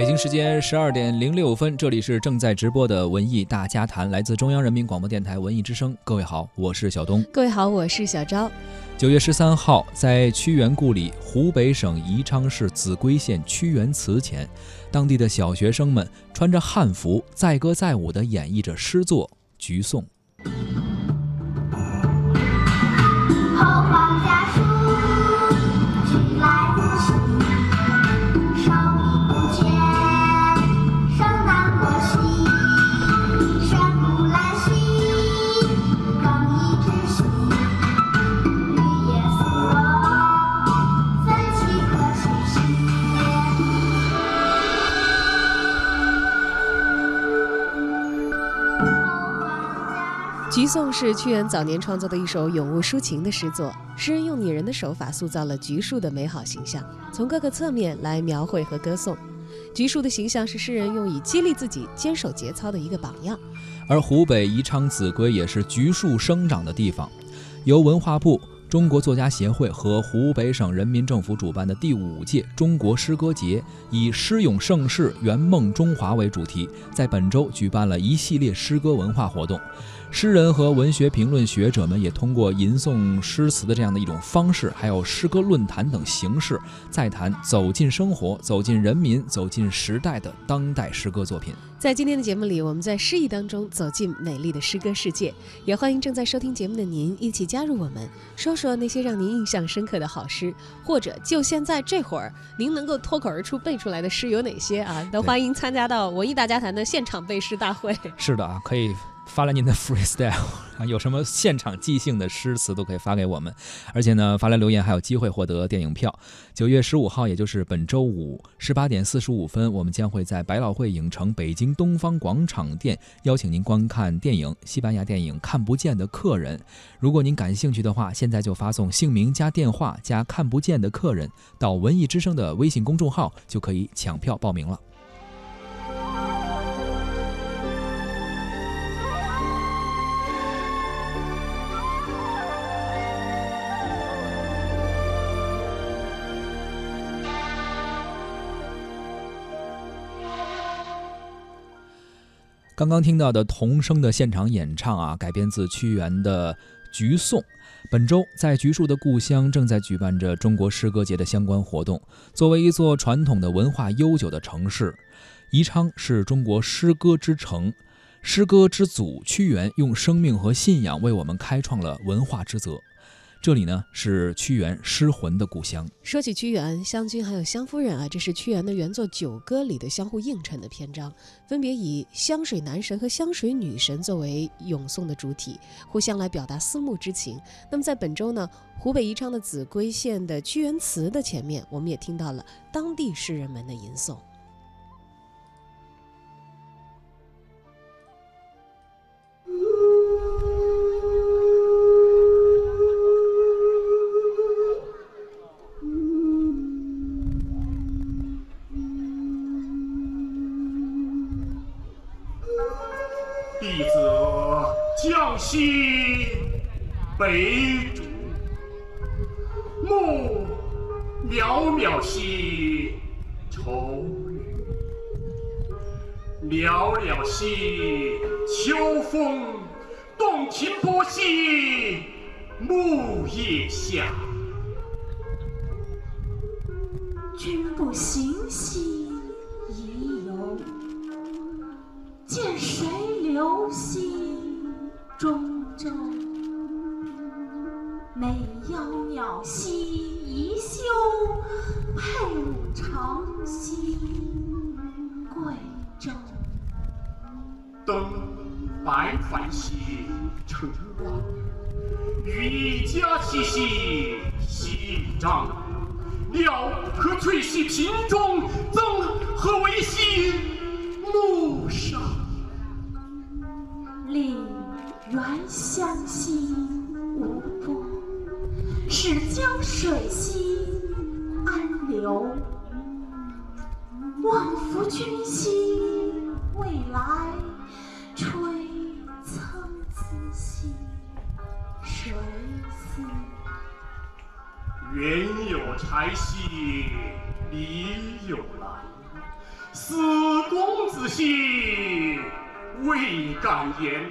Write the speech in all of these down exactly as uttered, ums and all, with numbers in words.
北京时间十二点零六分，这里是正在直播的文艺大家谈，来自中央人民广播电台文艺之声。各位好，我是小东。各位好，我是小昭。九月十三号，在屈原故里，湖北省宜昌市秭归县屈原祠前，当地的小学生们穿着汉服，载歌载舞地演绎着诗作《菊颂》。《菊颂》是屈原早年创作的一首咏物抒情的诗作，诗人用拟人的手法塑造了菊树的美好形象，从各个侧面来描绘和歌颂。菊树的形象是诗人用以激励自己坚守节操的一个榜样。而湖北宜昌秭归也是菊树生长的地方，由文化部、中国作家协会和湖北省人民政府主办的第五届中国诗歌节，以"诗咏盛世，圆梦中华"为主题，在本周举办了一系列诗歌文化活动。诗人和文学评论学者们也通过吟诵诗词的这样的一种方式，还有诗歌论坛等形式，再谈走进生活、走进人民、走进时代的当代诗歌作品。在今天的节目里，我们在诗意当中走进美丽的诗歌世界，也欢迎正在收听节目的您一起加入我们，说说那些让您印象深刻的好诗，或者就现在这会儿您能够脱口而出背出来的诗有哪些啊？都欢迎参加到文艺大家谈的现场背诗大会。是的啊，可以发来您的 freestyle， 有什么现场即兴的诗词都可以发给我们，而且呢，发来留言还有机会获得电影票。九月十五号，也就是本周五十八点四十五分，我们将会在百老汇影城北京东方广场店邀请您观看电影西班牙电影《看不见的客人》。如果您感兴趣的话，现在就发送姓名加电话加"看不见的客人"到文艺之声的微信公众号，就可以抢票报名了。刚刚听到的童声的现场演唱啊，改编自屈原的《菊颂》。本周在菊树的故乡正在举办着中国诗歌节的相关活动。作为一座传统的文化悠久的城市，宜昌是中国诗歌之城，诗歌之祖屈原用生命和信仰为我们开创了文化之泽。这里呢是屈原诗魂的故乡。说起屈原，湘君还有湘夫人啊，这是屈原的原作《九歌》里的相互映衬的篇章，分别以湘水男神和湘水女神作为咏颂的主体，互相来表达思慕之情。那么在本周呢，湖北宜昌的秭归县的屈原祠的前面，我们也听到了当地诗人们的吟诵。弟子江西北渚，目渺渺兮愁云，寥寥兮秋风，动情不兮木叶下。君不行兮宜游，见谁流兮中州，美窈窕兮宜修，佩舞长兮贵州。登白帆兮成王，羽翼佳期兮西獐，鸟何翠兮瓶中，曾何为兮木上。岭原湘兮无波，使江水兮安流。望夫君兮未来，吹苍咨兮谁思。原有柴兮李有兰，思公子兮，未敢言；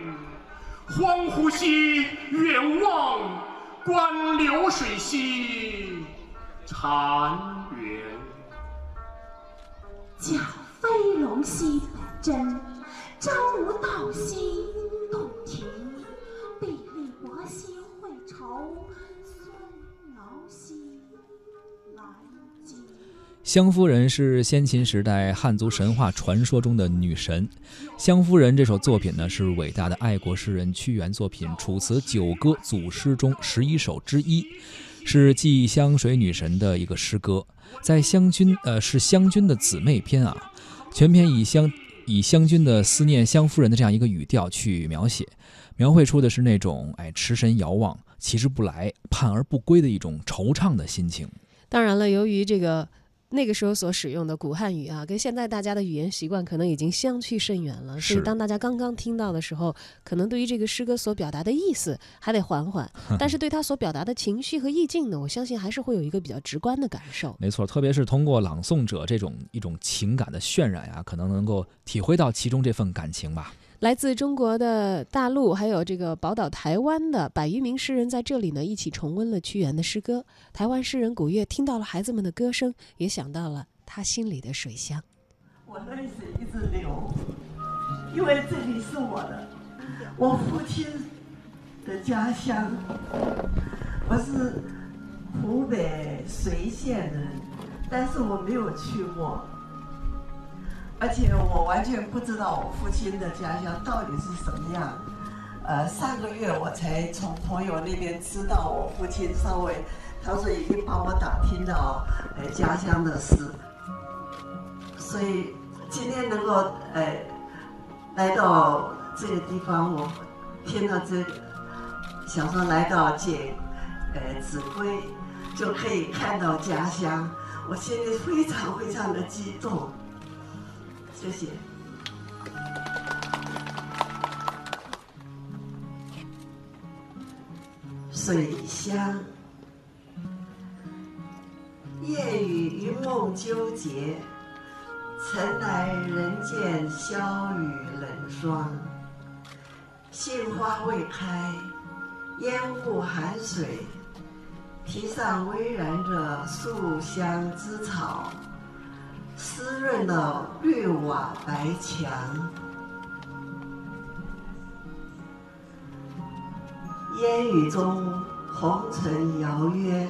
荒芜兮，远望；观流水兮，潺湲。矫飞龙兮本真，朝无道兮洞庭，壁立薄兮惠愁，孙楼兮兰津。湘夫人是先秦时代汉族神话传说中的女神。湘夫人这首作品呢，是伟大的爱国诗人屈原作品《楚辞九歌组诗》中十一首之一。是祭湘水女神的一个诗歌，在湘君呃是湘君的姊妹篇啊，全篇以湘以湘君的思念湘夫人的这样一个语调去描写，描绘出的是那种哎持神遥望，其实不来，盼而不归的一种惆怅的心情。当然了，由于这个那个时候所使用的古汉语啊，跟现在大家的语言习惯可能已经相去甚远了，所以当大家刚刚听到的时候，可能对于这个诗歌所表达的意思还得缓缓，但是对它所表达的情绪和意境呢，我相信还是会有一个比较直观的感受。没错，特别是通过朗诵者这种一种情感的渲染啊，可能能够体会到其中这份感情吧。来自中国的大陆，还有这个宝岛台湾的百余名诗人在这里呢，一起重温了屈原的诗歌。台湾诗人古月听到了孩子们的歌声，也想到了他心里的水乡。我泪水一直流，因为这里是我的，我父亲的家乡。我是湖北随县人，但是我没有去过。而且我完全不知道我父亲的家乡到底是什么样，呃，上个月我才从朋友那边知道我父亲稍微，他说已经帮我打听到呃家乡的事，所以今天能够呃来到这个地方，我听到这个，想说来到解呃秭归就可以看到家乡，我心里非常非常的激动。谢谢。水乡，夜雨一梦纠结，晨来人间消雨冷霜。杏花未开，烟雾含水，堤上微燃着素香之草，湿润了绿瓦白墙。烟雨中红唇摇约，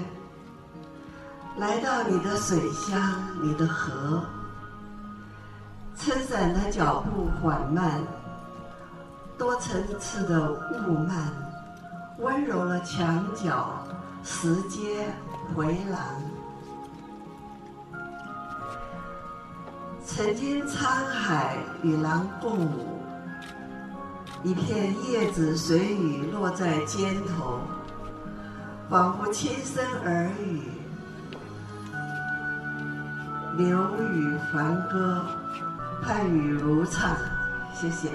来到你的水乡，你的河。撑伞的脚步缓慢，多层次的雾漫，温柔了墙角石阶回廊。曾经沧海与狼共舞，一片叶子随雨落在肩头，仿佛轻声耳语，流雨梵歌，盼雨如唱。谢谢。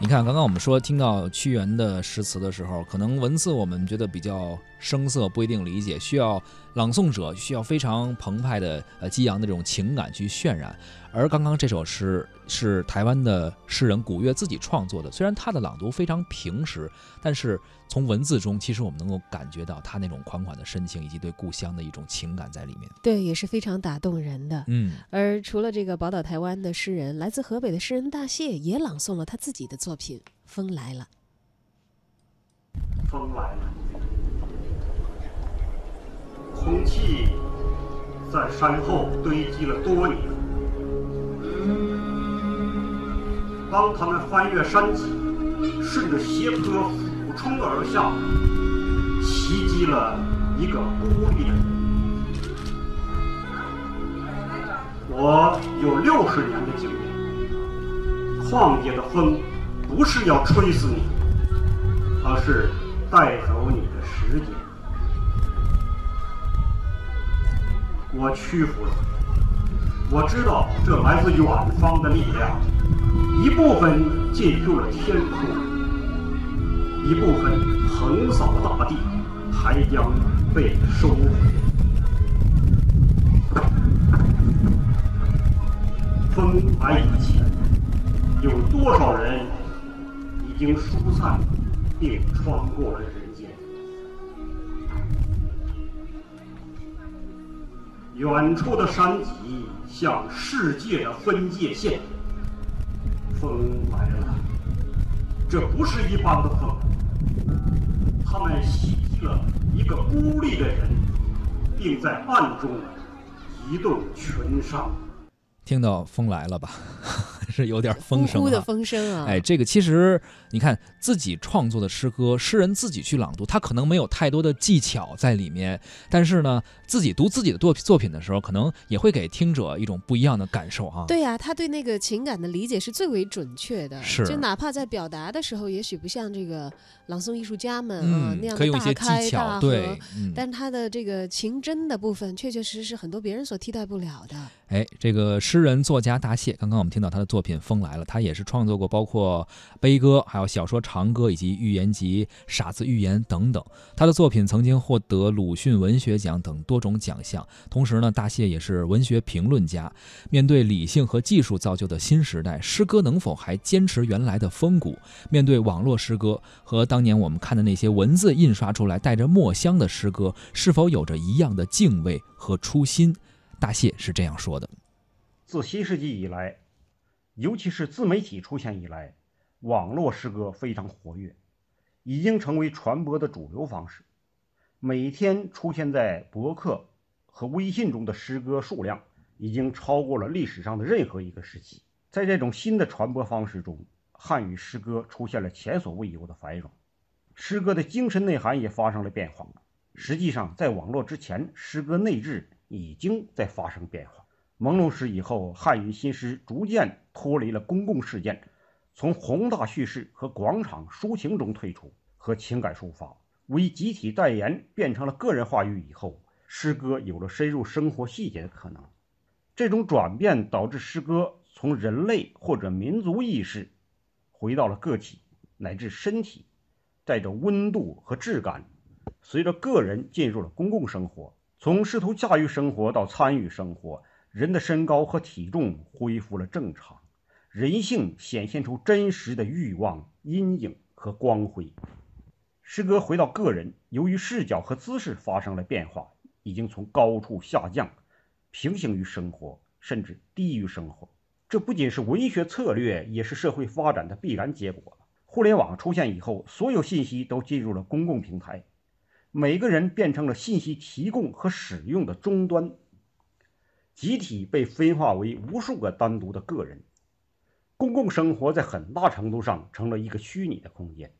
你看，刚刚我们说听到屈原的诗词的时候，可能文字我们觉得比较生涩，不一定理解，需要朗诵者需要非常澎湃的呃激昂的这种情感去渲染。而刚刚这首诗是台湾的诗人古月自己创作的，虽然他的朗读非常平实，但是从文字中其实我们能够感觉到他那种款款的深情以及对故乡的一种情感在里面。对，也是非常打动人的。嗯，而除了这个宝岛台湾的诗人，来自河北的诗人大谢也朗诵了他自己的作品《风来了》。风来了，空气在山后堆积了多年，当他们翻越山脊，顺着斜坡俯冲而下，袭击了一个孤立的人。我有六十年的经验，旷野的风不是要吹死你，而是带走你的时间。我屈服了，我知道这来自远方的力量，一部分进入了天空，一部分横扫大地，还将被收回。崩盘以前，有多少人已经疏散并穿过了人间？远处的山脊像世界的分界线，风来了，这不是一般的风，它们袭击了一个孤立的人，并在暗中移动群伤。听到风来了吧？是有点风声、啊，呼呼的风声啊！哎，这个其实你看自己创作的诗歌，诗人自己去朗读，他可能没有太多的技巧在里面，但是呢，自己读自己的作作品的时候，可能也会给听者一种不一样的感受啊。对呀、啊，他对那个情感的理解是最为准确的，是就哪怕在表达的时候，也许不像这个朗诵艺术家们啊、嗯、那样的大开大合，对，嗯、但是他的这个情真的部分，确确实实很多别人所替代不了的。哎，这个诗人作家答谢，刚刚我们听到他的作品《风来了》，他也是创作过包括悲歌、还有小说长歌以及寓言集《傻子寓言》等等。他的作品曾经获得鲁迅文学奖等多种奖项。同时呢，答谢也是文学评论家。面对理性和技术造就的新时代，诗歌能否还坚持原来的风骨？面对网络诗歌和当年我们看的那些文字印刷出来带着墨香的诗歌，是否有着一样的敬畏和初心？答谢是这样说的：自新世纪以来，尤其是自媒体出现以来，网络诗歌非常活跃，已经成为传播的主流方式。每天出现在博客和微信中的诗歌数量已经超过了历史上的任何一个时期。在这种新的传播方式中，汉语诗歌出现了前所未有的繁荣，诗歌的精神内涵也发生了变化。实际上，在网络之前，诗歌内质已经在发生变化。朦胧诗以后，汉语新诗逐渐脱离了公共事件，从宏大叙事和广场抒情中退出，和情感抒发为集体代言，变成了个人话语以后，诗歌有了深入生活细节的可能。这种转变导致诗歌从人类或者民族意识回到了个体乃至身体，带着温度和质感，随着个人进入了公共生活。从试图驾驭生活到参与生活，人的身高和体重恢复了正常，人性显现出真实的欲望、阴影和光辉。诗歌回到个人，由于视角和姿势发生了变化，已经从高处下降，平行于生活，甚至低于生活。这不仅是文学策略，也是社会发展的必然结果。互联网出现以后，所有信息都进入了公共平台，每个人变成了信息提供和使用的终端，集体被分化为无数个单独的个人，公共生活在很大程度上成了一个虚拟的空间。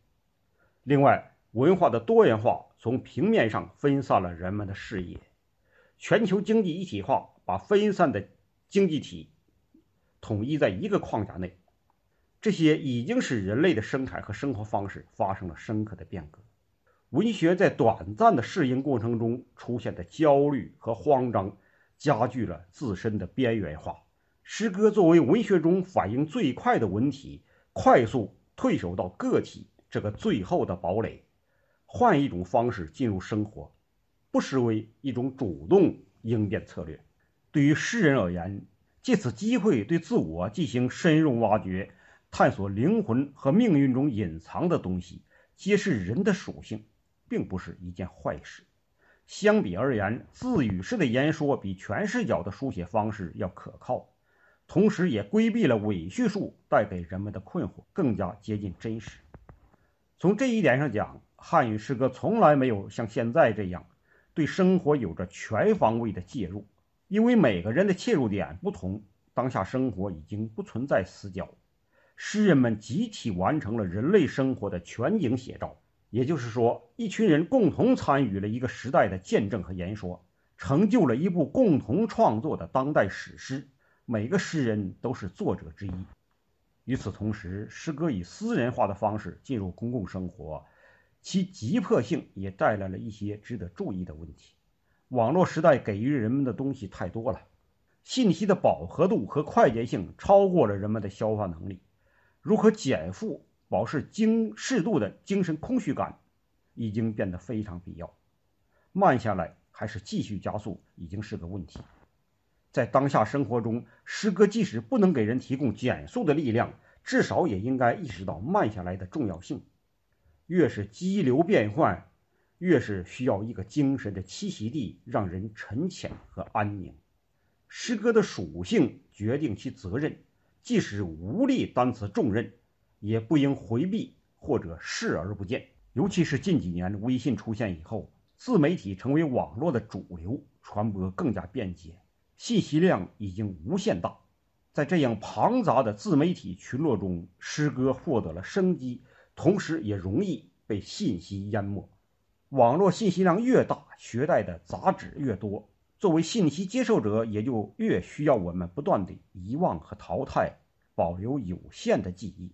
另外，文化的多元化从平面上分散了人们的视野，全球经济一体化把分散的经济体统一在一个框架内，这些已经使人类的生态和生活方式发生了深刻的变革。文学在短暂的适应过程中出现的焦虑和慌张，加剧了自身的边缘化。诗歌作为文学中反应最快的文体，快速退守到个体这个最后的堡垒，换一种方式进入生活，不失为一种主动应变策略。对于诗人而言，借此机会对自我进行深入挖掘，探索灵魂和命运中隐藏的东西，揭示人的属性，并不是一件坏事。相比而言，自语式的言说比全视角的书写方式要可靠，同时也规避了伪叙述带给人们的困惑，更加接近真实。从这一点上讲，汉语诗歌从来没有像现在这样对生活有着全方位的介入，因为每个人的切入点不同，当下生活已经不存在死角，诗人们集体完成了人类生活的全景写照。也就是说，一群人共同参与了一个时代的见证和言说，成就了一部共同创作的当代史诗。每个诗人都是作者之一。与此同时，诗歌以私人化的方式进入公共生活，其急迫性也带来了一些值得注意的问题。网络时代给予人们的东西太多了，信息的饱和度和快捷性超过了人们的消化能力。如何减负保持精适度的精神空虚感，已经变得非常必要。慢下来还是继续加速，已经是个问题。在当下生活中，诗歌即使不能给人提供减速的力量，至少也应该意识到慢下来的重要性。越是激流变幻，越是需要一个精神的栖息地，让人沉潜和安宁。诗歌的属性决定其责任，即使无力担此重任，也不应回避或者视而不见。尤其是近几年微信出现以后，自媒体成为网络的主流，传播更加便捷，信息量已经无限大。在这样庞杂的自媒体群落中，诗歌获得了生机，同时也容易被信息淹没。网络信息量越大，携带的杂质越多，作为信息接受者，也就越需要我们不断的遗忘和淘汰，保留有限的记忆。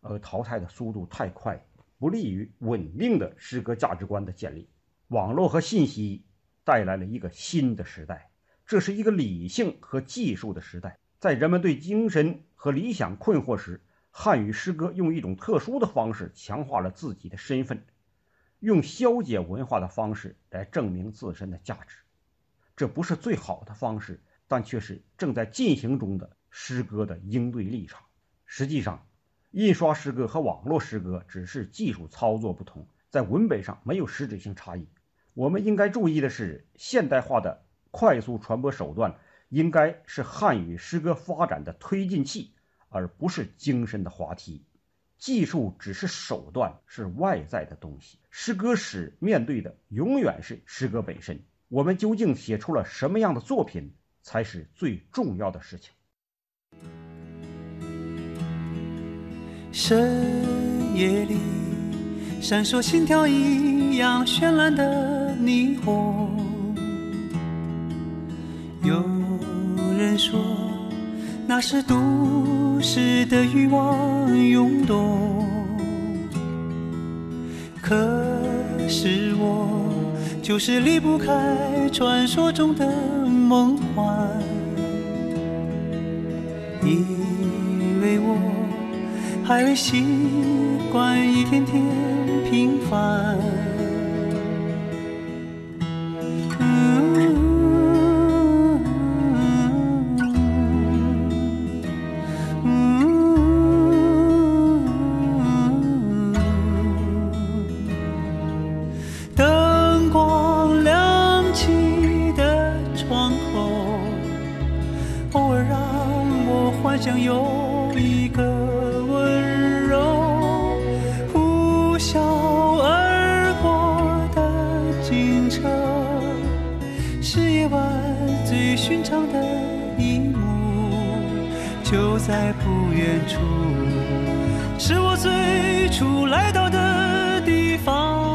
而淘汰的速度太快，不利于稳定的诗歌价值观的建立。网络和信息带来了一个新的时代，这是一个理性和技术的时代。在人们对精神和理想困惑时，汉语诗歌用一种特殊的方式强化了自己的身份，用消解文化的方式来证明自身的价值。这不是最好的方式，但却是正在进行中的诗歌的应对立场。实际上，印刷诗歌和网络诗歌只是技术操作不同，在文本上没有实质性差异。我们应该注意的是，现代化的快速传播手段应该是汉语诗歌发展的推进器，而不是精神的滑梯。技术只是手段，是外在的东西。诗歌史面对的永远是诗歌本身。我们究竟写出了什么样的作品，才是最重要的事情。深夜里，闪烁心跳一样绚烂的霓虹。有人说，那是独时的欲望涌动，可是我就是离不开传说中的梦幻，因为我还未习惯一天天平凡。想有一个温柔呼啸而过的警车，是夜晚最寻常的一幕，就在不远处，是我最初来到的地方。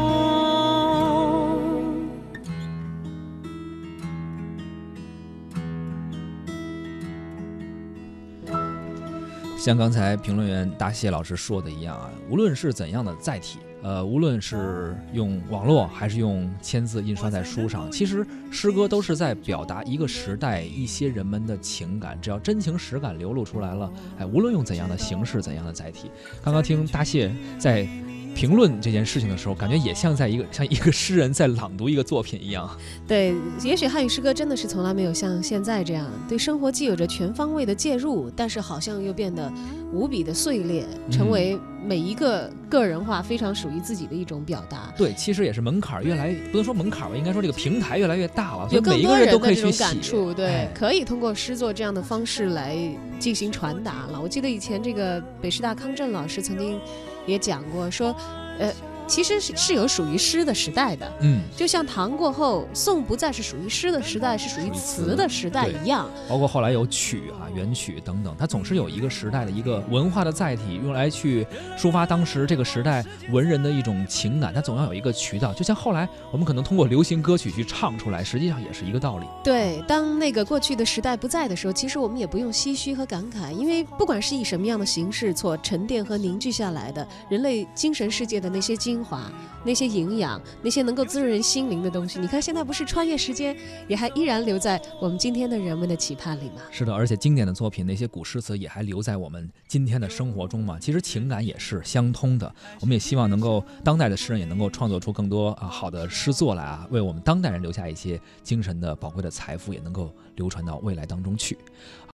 像刚才评论员大谢老师说的一样啊，无论是怎样的载体，呃，无论是用网络还是用签字印刷在书上，其实诗歌都是在表达一个时代一些人们的情感。只要真情实感流露出来了，哎，无论用怎样的形式、怎样的载体，刚刚听大谢在评论这件事情的时候，感觉也像在一个像一个诗人在朗读一个作品一样。对，也许汉语诗歌真的是从来没有像现在这样对生活既有着全方位的介入，但是好像又变得无比的碎裂，成为每一个个人化非常属于自己的一种表达。对，其实也是门槛越来不能说门槛吧，应该说这个平台越来越大了，有更多人的这种感触。对、哎、可以通过诗作这样的方式来进行传达了。我记得以前这个北师大康震老师曾经也讲过，说呃其实是是有属于诗的时代的，嗯，就像唐过后宋不再是属于诗的时代，是属于词的时代一样。包括后来有曲啊、元曲等等，它总是有一个时代的一个文化的载体，用来去抒发当时这个时代文人的一种情感，它总要有一个渠道。就像后来我们可能通过流行歌曲去唱出来，实际上也是一个道理。对，当那个过去的时代不在的时候，其实我们也不用唏嘘和感慨，因为不管是以什么样的形式所沉淀和凝聚下来的人类精神世界的那些经精华，那些营养，那些能够滋润心灵的东西。你看现在不是穿越时间，也还依然留在我们今天的人们的期盼里吗？是的，而且经典的作品，那些古诗词也还留在我们今天的生活中嘛。其实情感也是相通的，我们也希望能够当代的诗人也能够创作出更多啊好的诗作来啊，为我们当代人留下一些精神的宝贵的财富，也能够流传到未来当中去。